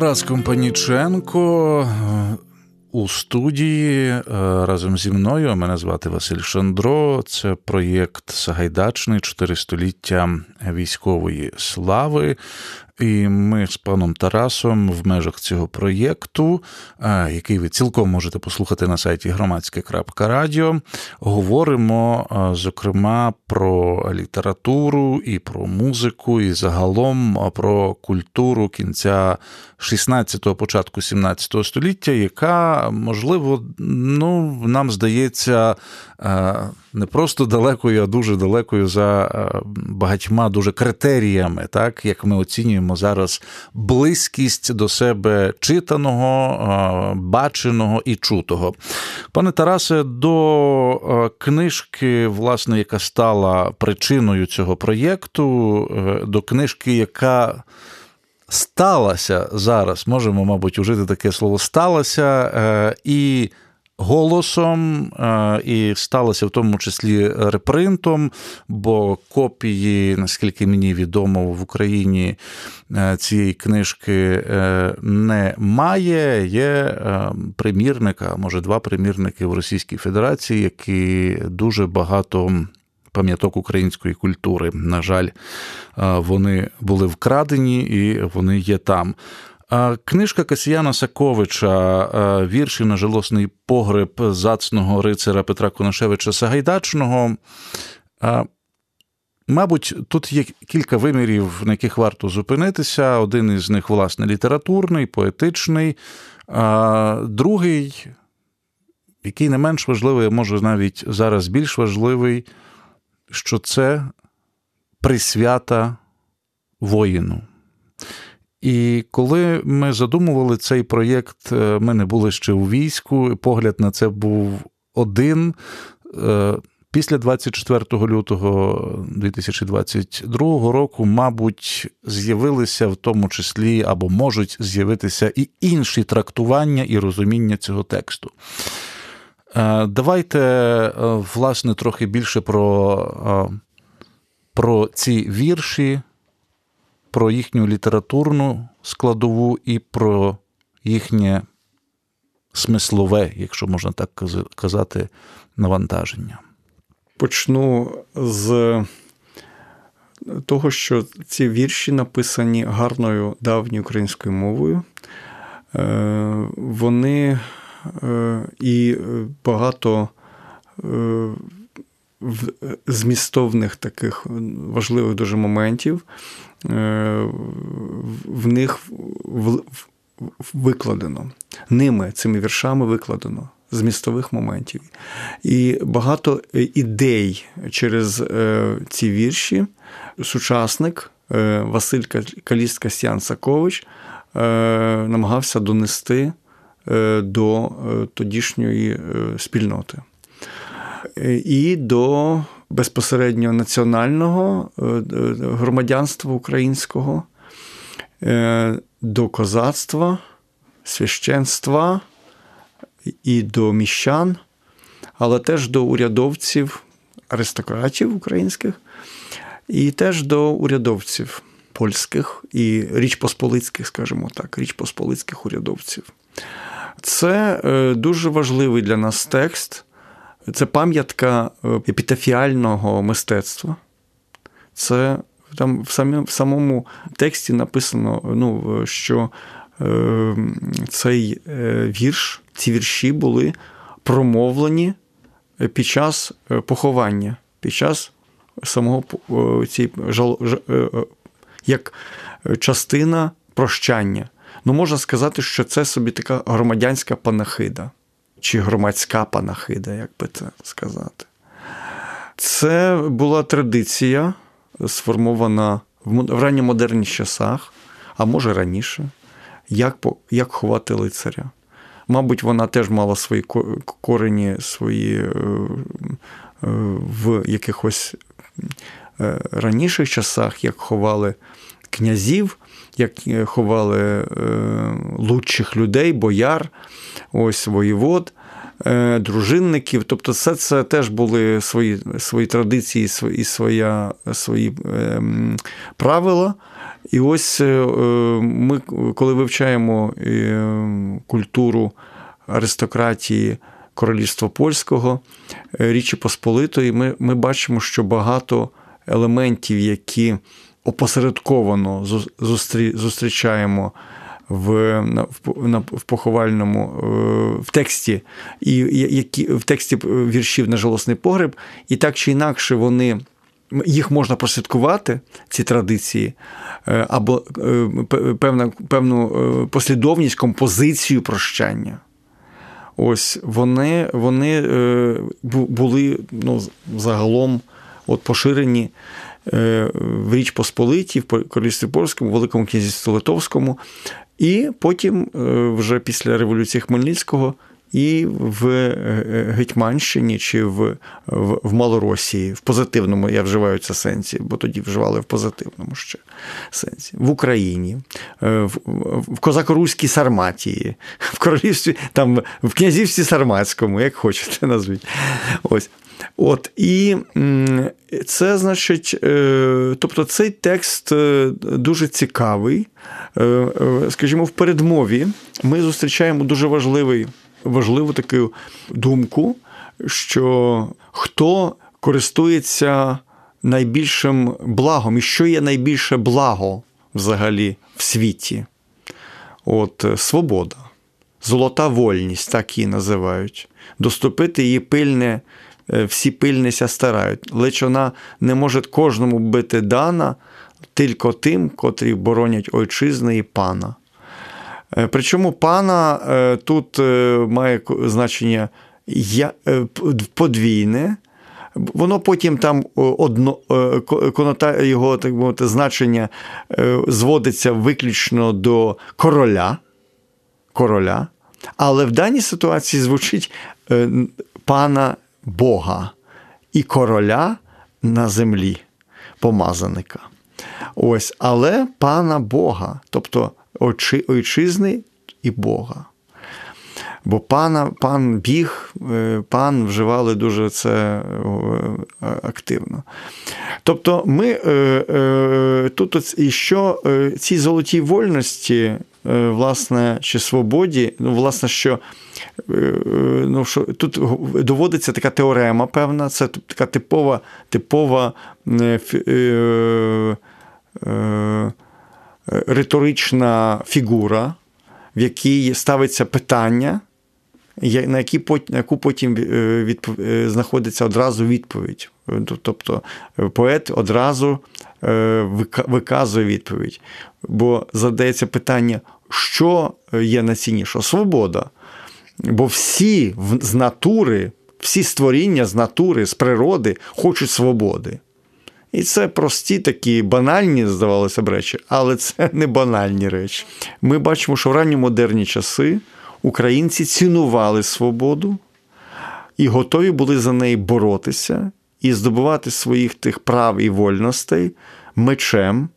Тарас Компаніченко у студії разом зі мною. Мене звати Василь Шандро. Це проєкт «Сагайдачний. 400-ліття військової слави». І ми з паном Тарасом в межах цього проєкту, який ви цілком можете послухати на сайті громадське.Радіо, говоримо, зокрема, про літературу і про музику, і загалом про культуру кінця 16-го, початку 17-го століття, яка, можливо, нам здається не просто далекою, а дуже далекою за багатьма дуже критеріями, так, як ми оцінюємо зараз близькість до себе читаного, баченого і чутого. Пане Тарасе, до книжки, власне, яка стала причиною цього проєкту, до книжки, яка сталася зараз, можемо, мабуть, ужити таке слово «сталася», і голосом, і сталося в тому числі репринтом, бо копії, наскільки мені відомо, в Україні цієї книжки немає. Є примірник, а може два примірники в Російській Федерації, які дуже багато пам'яток української культури, на жаль, вони були вкрадені і вони є там. Книжка Касіяна Саковича «Вірші на жалосний погреб зацного рицаря Петра Конашевича-Сагайдачного». Мабуть, тут є кілька вимірів, на яких варто зупинитися. Один із них, власне, літературний, поетичний. Другий, який не менш важливий, а може навіть зараз більш важливий, що це присвята воїну. І коли ми задумували цей проєкт, ми не були ще у війську, погляд на це був один. Після 24 лютого 2022 року, мабуть, з'явилися в тому числі, або можуть з'явитися і інші трактування і розуміння цього тексту. Давайте, власне, трохи більше про ці вірші, про їхню літературну складову і про їхнє смислове, якщо можна так казати, навантаження. Почну з того, що ці вірші написані гарною давньою українською мовою. Вони і багато змістовних таких важливих дуже моментів в них викладено. Ними, цими віршами викладено змістових моментів. І багато ідей через ці вірші сучасник Василь Касіян Сакович намагався донести до тодішньої спільноти. І до безпосередньо національного громадянства українського, до козацтва, священства і до міщан, але теж до урядовців, аристократів українських, і теж до урядовців польських і річпосполицьких, скажімо так, річпосполицьких урядовців. Це дуже важливий для нас текст. Це пам'ятка епітафіального мистецтва. Це там в самому тексті написано, що цей вірш, ці вірші були промовлені під час поховання, під час самого як частина прощання. Можна сказати, що це собі така громадянська панахида. Чи громадська панахида, як би це сказати. Це була традиція, сформована в ранньомодерних часах, а може раніше, як ховати лицаря. Мабуть, вона теж мала свої корені, свої в якихось раніших часах, як ховали князів, як ховали лучших людей, бояр, ось воєвод, дружинників. Тобто все це теж були свої традиції і свої правила, І ось ми, коли вивчаємо культуру аристократії Королівства Польського, Річі Посполитої, ми бачимо, що багато елементів, які опосередковано зустрічаємо в поховальному, в тексті, в тексті віршів на жалосний погреб, і так чи інакше вони... Їх можна прослідкувати, ці традиції, або певну послідовність, композицію прощання. Ось вони були загалом поширені в Річ Посполитій, в Королівстві Польському, в Великому князівстві Литовському, і потім, вже після революції Хмельницького, і в Гетьманщині чи в Малоросії, в позитивному, я вживаю це сенсі, бо тоді вживали в позитивному ще сенсі, в Україні, в козако-руській Сарматії, в королівстві, там, в князівстві Сарматському, як хочете назвіть. Ось. От, і це, значить, тобто цей текст дуже цікавий. Скажімо, в передмові ми зустрічаємо дуже важливу таку думку, що хто користується найбільшим благом, і що є найбільше благо взагалі в світі. От, свобода, золота вольність, так її називають. Доступити її пильне, всі пильнися старають, лише вона не може кожному бити дана, тільки тим, котрі боронять ойчизни і пана. Причому пана тут має значення подвійне, воно потім там його, так мовити, значення зводиться виключно до короля, але в даній ситуації звучить пана Бога і короля на землі, помазаника. Ось, але пана Бога, тобто ойчизни і Бога. Бо пан біг, пан вживали дуже це активно. Тобто ми тут і що цій золотій вольності, власне, чи свободі, власне, що, що тут доводиться така теорема певна, це така типова риторична фігура, в якій ставиться питання, на яку потім знаходиться одразу відповідь. Тобто поет одразу виказує відповідь. Бо задається питання, що є найцінніше? Свобода. Бо всі з натури, всі створіння з натури, з природи хочуть свободи. І це прості такі банальні, здавалося б, речі, але це не банальні речі. Ми бачимо, що в ранньомодерні часи українці цінували свободу і готові були за неї боротися і здобувати своїх тих прав і вольностей мечем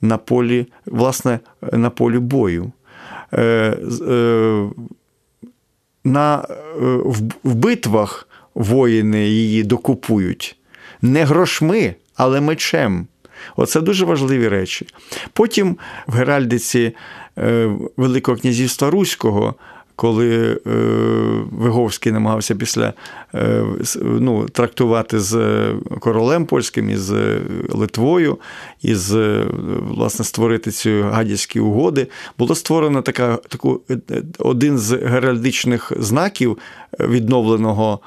на полі, власне, на полі бою. В битвах воїни її докупують не грошми, але мечем. Оце дуже важливі речі. Потім в геральдиці Великого князівства Руського, коли Виговський намагався після трактувати з королем польським, із Литвою, із, власне, створити ці гадяцькі угоди, було створено один з геральдичних знаків відновленого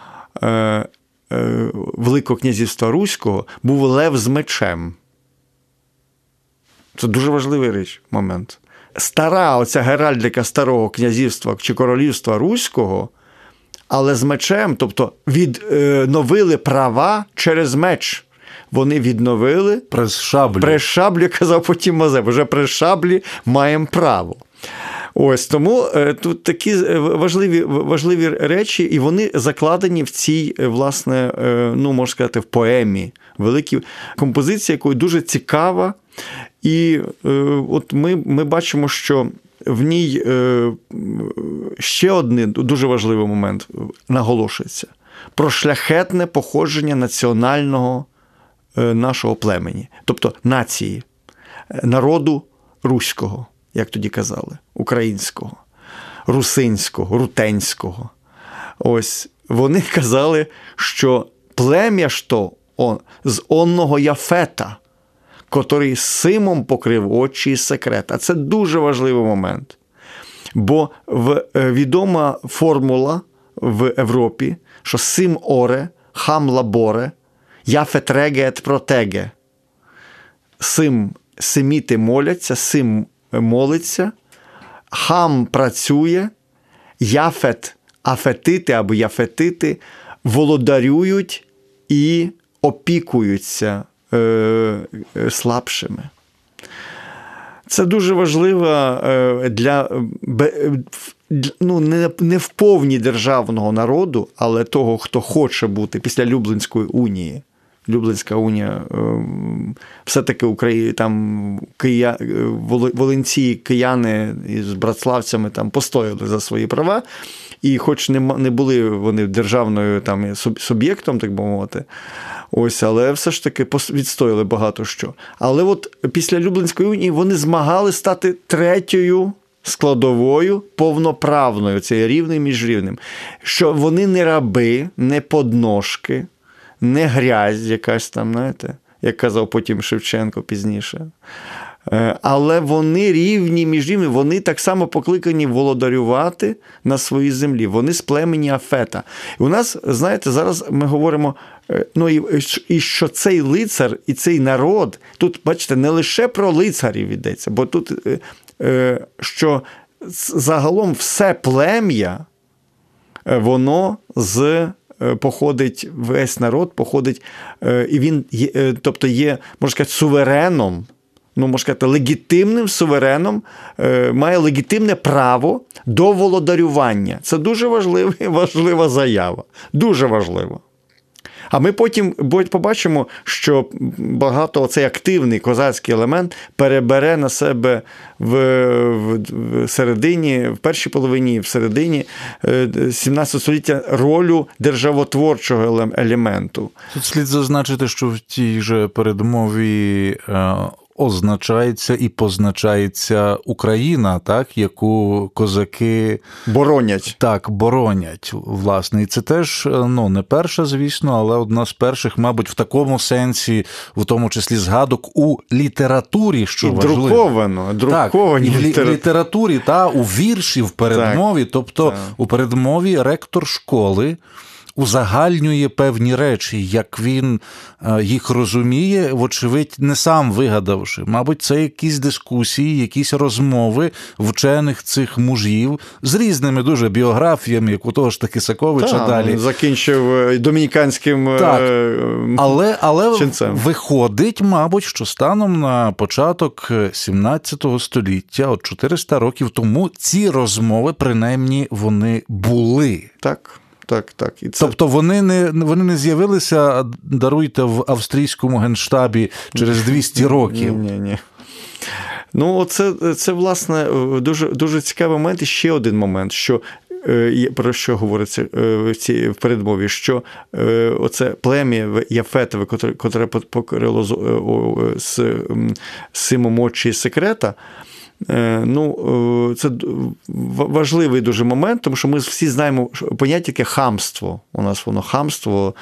Великого князівства Руського був лев з мечем. Це дуже важливий момент. Стара оця геральдика старого князівства чи королівства Руського, але з мечем, тобто відновили права через меч. Вони відновили... Прес шаблі, казав потім Мазепа. Вже прес шаблі маємо право. Ось, тому тут такі важливі речі, і вони закладені в цій, власне, можна сказати, в поемі. Великій композиції, якою дуже цікава. І от ми бачимо, що в ній ще один дуже важливий момент наголошується. Про шляхетне походження національного нашого племені, тобто нації. народу руського, як тоді казали, українського, русинського, рутенського. Ось вони казали, що плем'я ж то з онного Яфета, котрий симом покрив очі і секрет. А це дуже важливий момент. Бо відома формула в Європі, що сим оре, хам лаборе, яфет реге ет протеге. Семіти моляться, сим молиться, хам працює, яфет, афетити або яфетити володарюють і опікуються слабшими. Це дуже важливо для, ну, не в повні державного народу, але того, хто хоче бути після Люблінської унії. Люблінська унія, все-таки там волинці, кияни з братславцями там постояли за свої права, і хоч не були вони державною там суб'єктом, так би мовити, ось, але все ж таки відстояли багато що. Але от після Люблінської унії вони змагали стати третьою складовою, повноправною, це рівний між рівним, що вони не раби, не подножки, не грязь якась там, знаєте, як казав потім Шевченко пізніше. Але вони рівні між рівними, вони так само покликані володарювати на своїй землі. Вони з племені Афета. У нас, знаєте, зараз ми говоримо, ну, і що цей лицар, і цей народ, тут, бачите, не лише про лицарів йдеться, бо тут, що загалом все плем'я, воно походить, весь народ походить, і він, тобто є, можна сказати, сувереном, ну, можна сказати, легітимним сувереном, має легітимне право до володарювання. Це дуже важлива заява. Дуже важлива. А ми потім побачимо, що багато цей активний козацький елемент перебере на себе в середині, в першій половині, в середині 17 століття ролю державотворчого елементу. Тут слід зазначити, що в тій же передмові означається і позначається Україна, так, яку козаки боронять. Так, боронять, власне. І це теж, ну, не перша, звісно, але одна з перших, мабуть, в такому сенсі, в тому числі згадок у літературі, що важливо. Друковані так, літературі, та у вірші, в передмові, так, тобто так. У передмові ректор школи узагальнює певні речі, як він їх розуміє, вочевидь, не сам вигадавши. Мабуть, це якісь дискусії, якісь розмови вчених цих мужів з різними дуже біографіями, як у того ж таки Саковича далі. Закінчив домініканським але чинцем. Виходить, мабуть, що станом на початок 17 століття, от 400 років тому, ці розмови, принаймні, вони були. Так. І це... Тобто вони не з'явилися, даруйте, в австрійському генштабі через 200 років. Ні. Ну, це власне, дуже, дуже цікавий момент. І ще один момент, що, про що говориться в передмові, що оце плем'я Яфетове, котре покрило з симом очі і секрета, ну, це важливий дуже момент, тому що ми всі знаємо поняття, яке хамство. У нас воно хамство,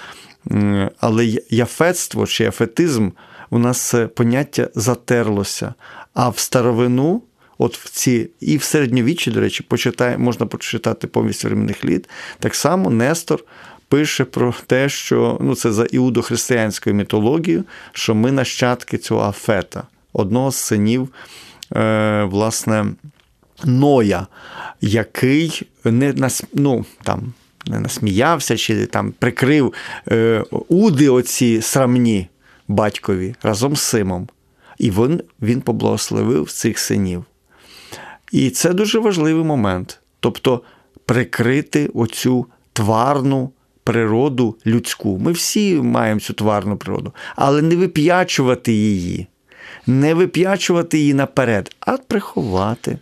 але яфетство чи яфетизм у нас це поняття затерлося. А в старовину, от в ці, і в середньовіччі, до речі, можна почитати «Повість временних літ», так само Нестор пише про те, що, ну, це за іудохристиянською мітологією, що ми нащадки цього Афета, одного з синів, власне, Ноя, який не насміявся чи там прикрив уди оці срамні батькові разом з Симом. І він поблагословив цих синів. І це дуже важливий момент. Тобто прикрити оцю тварну природу людську. Ми всі маємо цю тварну природу, але не вип'ячувати її. Не вип'ячувати її наперед, а приховати,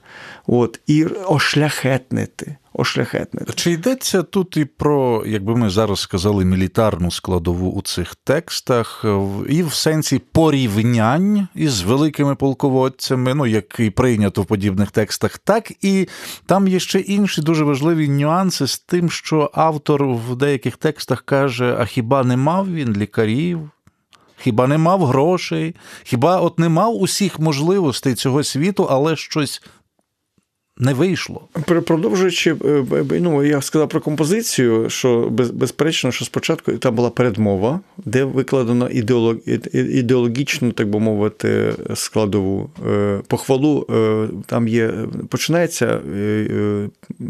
і ошляхетнити, ошляхетника. Чи йдеться тут і про, якби ми зараз сказали, мілітарну складову у цих текстах, і в сенсі порівнянь із великими полководцями, ну, як і прийнято в подібних текстах, так, і там є ще інші дуже важливі нюанси з тим, що автор в деяких текстах каже, а хіба не мав він лікарів? Хіба не мав грошей? Хіба от не мав усіх можливостей цього світу, але щось не вийшло? Продовжуючи, ну, я сказав про композицію, що безперечно, що спочатку там була передмова, де викладено ідеологічну, так би мовити, складову похвалу. Там є, починається,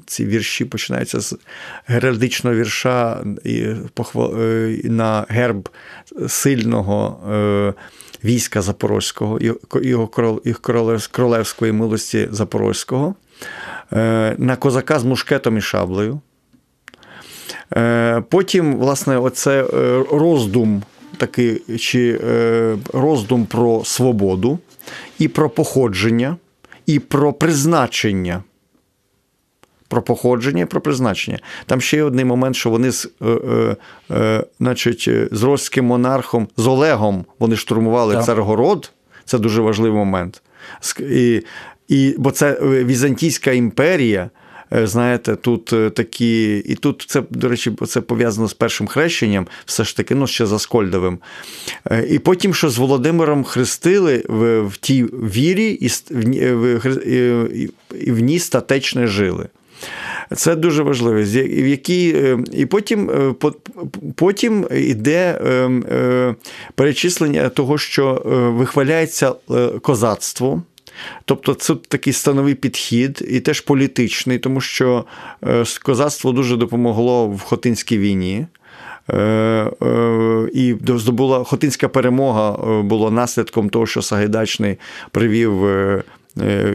ці вірші починаються з геральдичного вірша на герб сильного війська запорозького, його королевської милості запорозького, на козака з мушкетом і шаблею. Потім, власне, оце роздум такий, чи роздум про свободу, і про походження, і про призначення. Про походження і про призначення. Там ще є один момент, що вони з російським монархом, з Олегом, вони штурмували Царгород. Це дуже важливий момент. Бо це Візантійська імперія, знаєте, тут такі... І тут, це, до речі, це пов'язано з першим хрещенням, все ж таки, ну, ще з Аскольдовим. І потім, що з Володимиром хрестили в тій вірі і в ній статечно жили. Це дуже важливо. І потім йде перечислення того, що вихваляється козацтво. Тобто це такий становий підхід і теж політичний, тому що козацтво дуже допомогло в Хотинській війні. І здобула Хотинська перемога була наслідком того, що Сагайдачний привів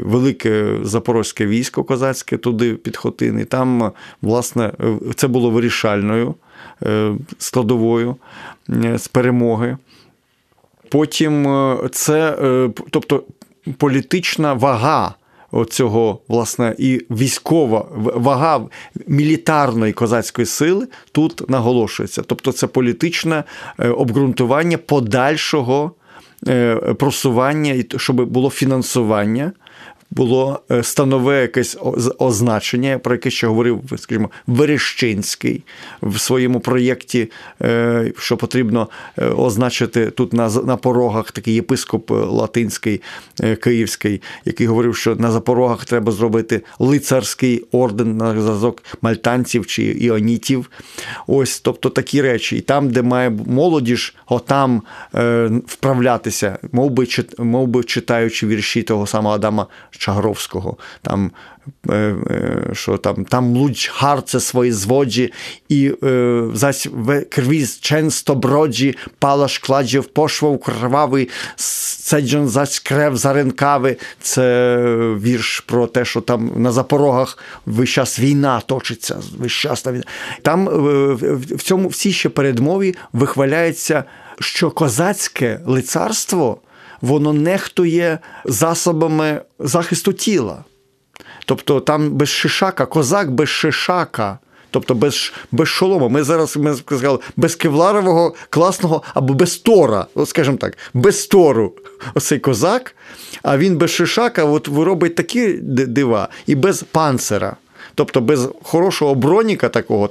велике запорозьке військо козацьке туди під Хотин. І там, власне, це було вирішальною складовою з перемоги. Потім це, тобто, політична вага цього, власне, і військова вага мілітарної козацької сили тут наголошується. Тобто це політичне обґрунтування подальшого просування, щоб було фінансування, було станове якесь означення, про яке ще говорив, скажімо, Верещинський в своєму проєкті, що потрібно означити тут на порогах, такий єпископ латинський, київський, який говорив, що на запорогах треба зробити лицарський орден на зразок мальтанців чи іонітів. Ось, тобто такі речі. І там, де має молодіж, отам вправлятися, мов би читаючи вірші того самого Адама Шагровського, там, що там луч харце свої зводжі, і зась крвіз ченсто броджі, палаш кладжів, пошвов кривавий, сцеджен зась крев за ринкави. Це вірш про те, що там на запорогах весь час війна точиться, весь час війна. Там в цьому всі ще передмові вихваляється, що козацьке лицарство воно нехтує засобами захисту тіла. Тобто там без шишака, козак без шишака, тобто без шолома. Ми сказали, без кевларового класного, або без тора, скажімо так, без тору. Оцей козак, а він без шишака от робить такі дива, і без панцера. Тобто без хорошого броніка такого,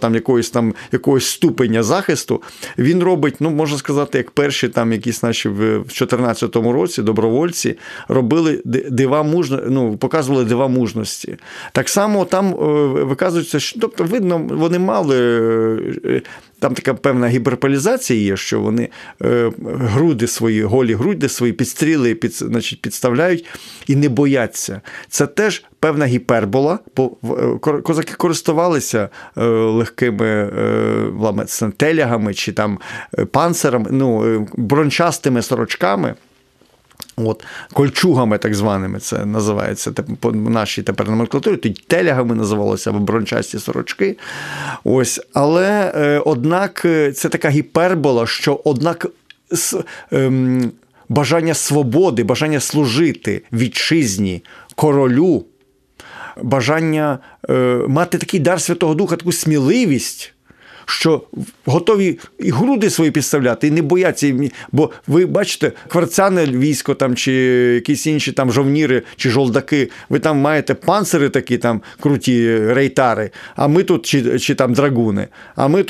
якогось ступеня захисту, він робить, ну, можна сказати, як перші там якісь наші в 2014 році добровольці робили дива мужності, ну, показували дива мужності. Так само там виказується, що, тобто, видно, вони мали, там така певна гіперполізація є, що вони голі груди свої підстріли, підставляють і не бояться. Це теж певна гіпербола, козаки користувалися легкими телягами чи там панцерами, ну, брончастими сорочками. От, кольчугами так званими це називається по нашій тепер номенклатурі, тоді телягами називалося, або брончасті сорочки. Ось. Але, однак, це така гіпербола, що, однак, бажання свободи, бажання служити вітчизні, королю, бажання мати такий дар Святого Духа, таку сміливість, що готові і груди свої підставляти, і не бояться. Бо ви бачите, кварцяне військо там, чи якісь інші там жовніри, чи жолдаки, ви там маєте панцири такі там круті, рейтари, а ми тут, чи там драгуни, а ми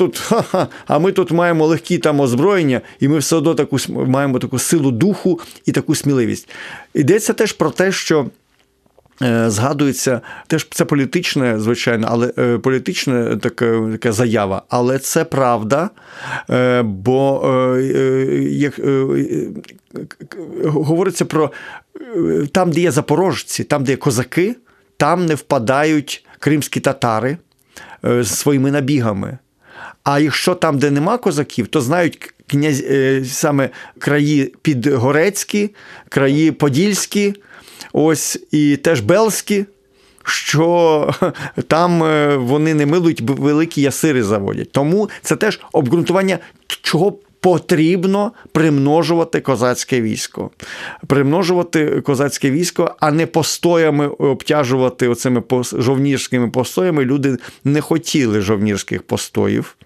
тут, маємо легкі там озброєння, і ми все одно таку, маємо таку силу духу і таку сміливість. Йдеться теж про те, що згадується, теж це політичне, звичайно, але політична така заява, але це правда, бо говориться про там, де є запорожці, там, де є козаки, там не впадають кримські татари зі своїми набігами. А якщо там, де нема козаків, то знають саме краї підгорецькі, краї подільські, ось і теж белські, що там вони не милують, великі ясири заводять. Тому це теж обґрунтування, чого потрібно примножувати козацьке військо. Примножувати козацьке військо, а не постоями обтяжувати оцими жовнірськими постоями. Люди не хотіли жовнірських постоїв.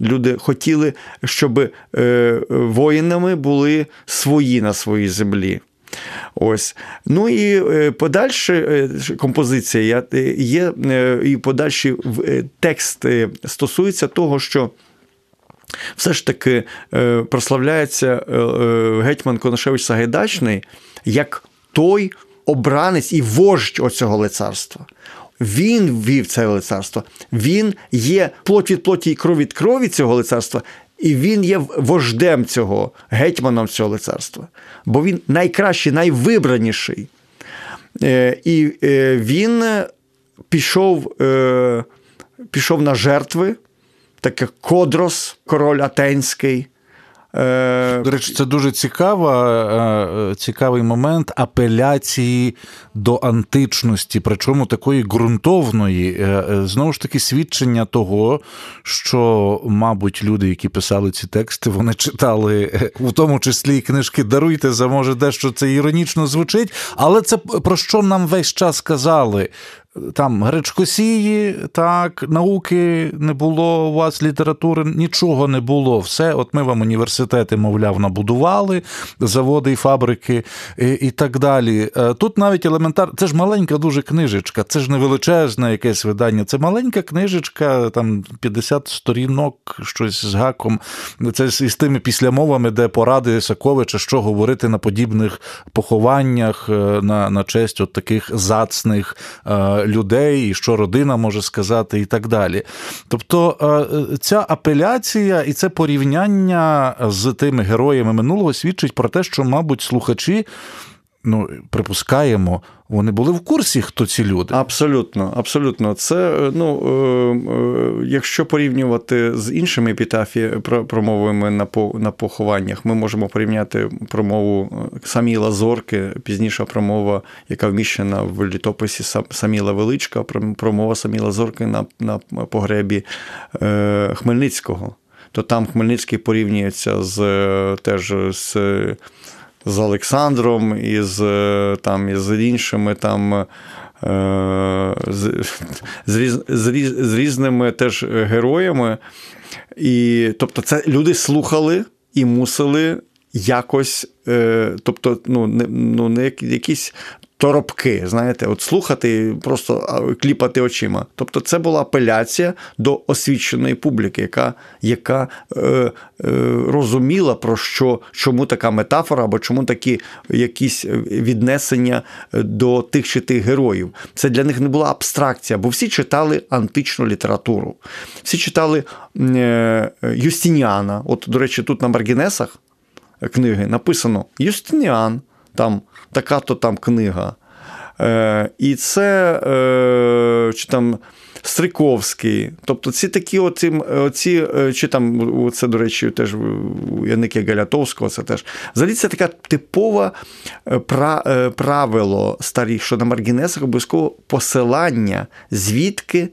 Люди хотіли, щоб воїнами були свої на своїй землі. Ось. Ну і подальша композиція є, і подальші тексти стосуються того, що все ж таки прославляється гетьман Конашевич-Сагайдачний як той обранець і вождь оцього лицарства. Він вів це лицарство, він є плоть від плоті і кров від крові цього лицарства, і він є вождем цього, гетьманом цього лицарства. Бо він найкращий, найвибраніший. І він пішов на жертви, так як Кодрос, король Атенський. До речі, це дуже цікавий момент апеляції до античності, причому такої ґрунтовної. Знову ж таки, свідчення того, що, мабуть, люди, які писали ці тексти, вони читали, в тому числі, і книжки «Даруйте за, може, дещо це іронічно звучить», але це про що нам весь час казали. Там гречкосії, так, науки не було у вас, літератури, нічого не було. Все, от ми вам університети, мовляв, набудували, заводи і фабрики і так далі. Тут навіть це ж маленька дуже книжечка, це ж не величезне якесь видання, це маленька книжечка, там 50 сторінок, щось з гаком, це з тими післямовами, де поради Саковича, що говорити на подібних похованнях, на честь от таких зацних людей, і що родина може сказати, і так далі. Тобто ця апеляція і це порівняння з тими героями минулого свідчить про те, що, мабуть, слухачі, припускаємо, вони були в курсі, хто ці люди. Абсолютно, абсолютно. Це, якщо порівнювати з іншими промовами на похованнях, ми можемо порівняти промову Саміла Зорки, пізніша промова, яка вміщена в літописі Саміла Величка, промова Саміла Зорки на погребі Хмельницького. То там Хмельницький порівнюється з з Олександром і з іншими там з різними теж героями. І, тобто, це люди слухали і мусили якось, тобто, не якісь торопки, знаєте, от слухати, просто кліпати очима. Тобто це була апеляція до освіченої публіки, яка розуміла, про що, чому така метафора, або чому такі якісь віднесення до тих чи тих героїв. Це для них не була абстракція, бо всі читали античну літературу. Всі читали Юстініана. От, до речі, тут на маргінесах книги написано «Юстініан». Там така-то там книга. І це чи там Стриковський. Тобто ці такі оці чи там, це, до речі, теж у Яники Галятовського, це теж. Взагалі це таке типове правило старих, що на маргінесах обов'язково посилання, звідки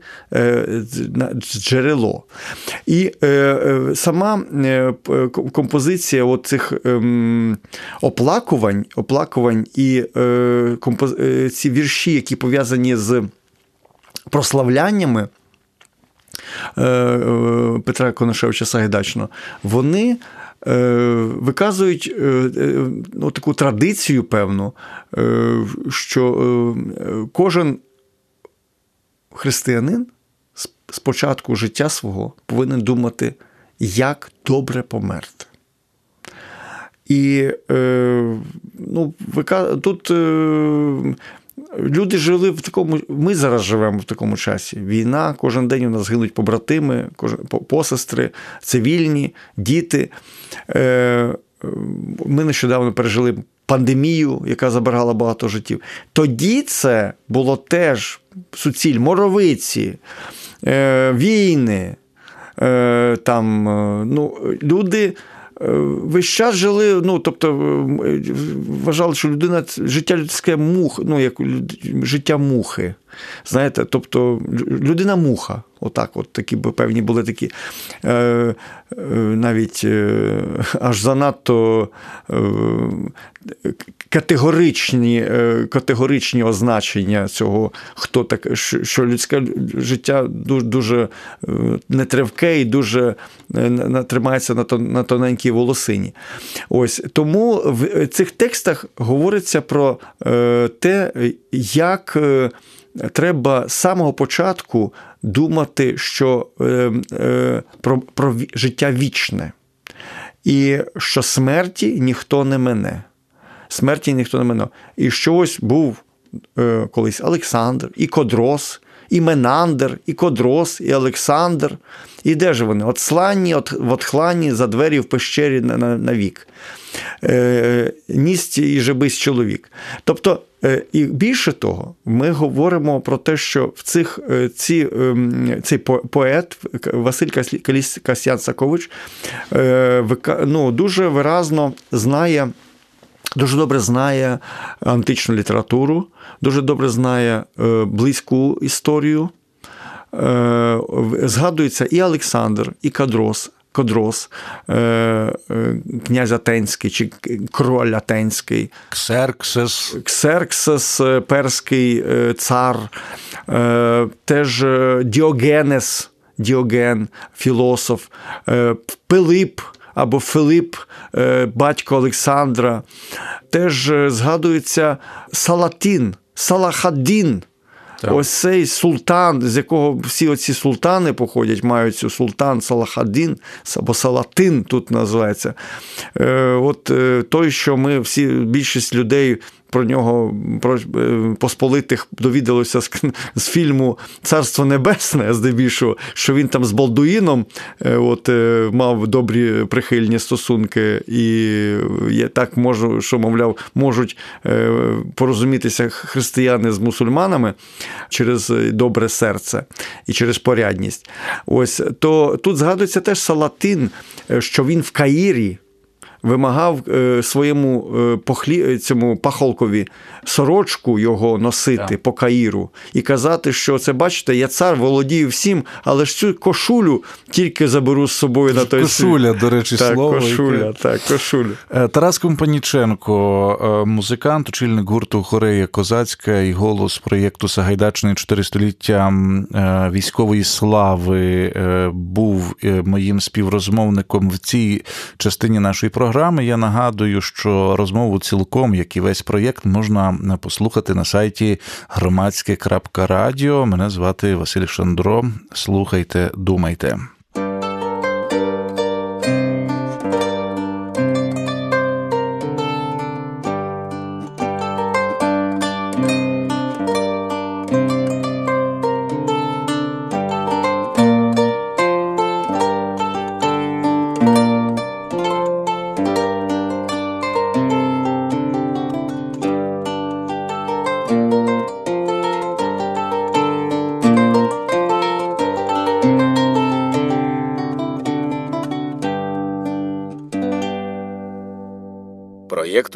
джерело. І сама композиція оцих оплакувань і ці вірші, які пов'язані з прославляннями Петра Конашевича-Сагайдачного, вони виказують таку традицію певну, що кожен християнин з початку життя свого повинен думати, як добре померти. І тут люди жили в такому, ми зараз живемо в такому часі. Війна, кожен день у нас гинуть побратими, посестри, цивільні, діти. Ми нещодавно пережили пандемію, яка забирала багато життів. Тоді це було теж суціль, моровиці, війни. Люди весь час жили, вважали, що людина, життя людське мух, як життя мухи, знаєте, тобто людина-муха, такі певні були такі, навіть аж занадто категоричні означення цього, хто так, що людське життя дуже нетривке і дуже тримається на тоненькій волосині. Ось, тому в цих текстах говориться про те, як треба з самого початку думати, що про життя вічне. І що смерті ніхто не мине. І що ось був колись Олександр, і Кодрос, і Менандр, і Кодрос, і Олександр. І де ж вони? Отхлані за двері в пещері навік. Ність і жебись чоловік. Тобто, і більше того, ми говоримо про те, що в цей поет Василь Касіян Сакович дуже виразно знає, дуже добре знає античну літературу, дуже добре знає близьку історію. Згадується і Олександр, і Кодрос, князь Атенський чи король Атенський, Ксерксес, перський цар, теж Діоген, філософ, Пилип або Філіп, батько Олександра, теж згадується Салахадін. Так. Ось цей султан, з якого всі оці султани походять, мають цю султан Салахадін, або Салатин тут називається. Той, що ми всі, більшість людей про нього, про посполитих, довідалося з фільму «Царство небесне», здебільшого, що він там з Балдуїном мав добрі прихильні стосунки. І я так можу, що, мовляв, можуть порозумітися християни з мусульманами через добре серце і через порядність. Ось, то тут згадується теж Салатин, що він в Каїрі вимагав своєму цьому пахолкові сорочку його носити по Каїру і казати, що це, бачите, я цар, володію всім, але ж цю кошулю тільки заберу з собою на той світ. Кошуля, до речі, слово. Кошуля. Тарас Компаніченко, музикант, очільник гурту «Хорея Козацька» і голос проєкту «Сагайдачний 400-ліття військової слави», був моїм співрозмовником в цій частині нашої програми. Я нагадую, що розмову цілком, як і весь проєкт, можна послухати на сайті громадське.Радіо. Мене звати Василь Шандро. Слухайте, думайте.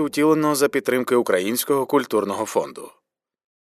Втілено за підтримки Українського культурного фонду.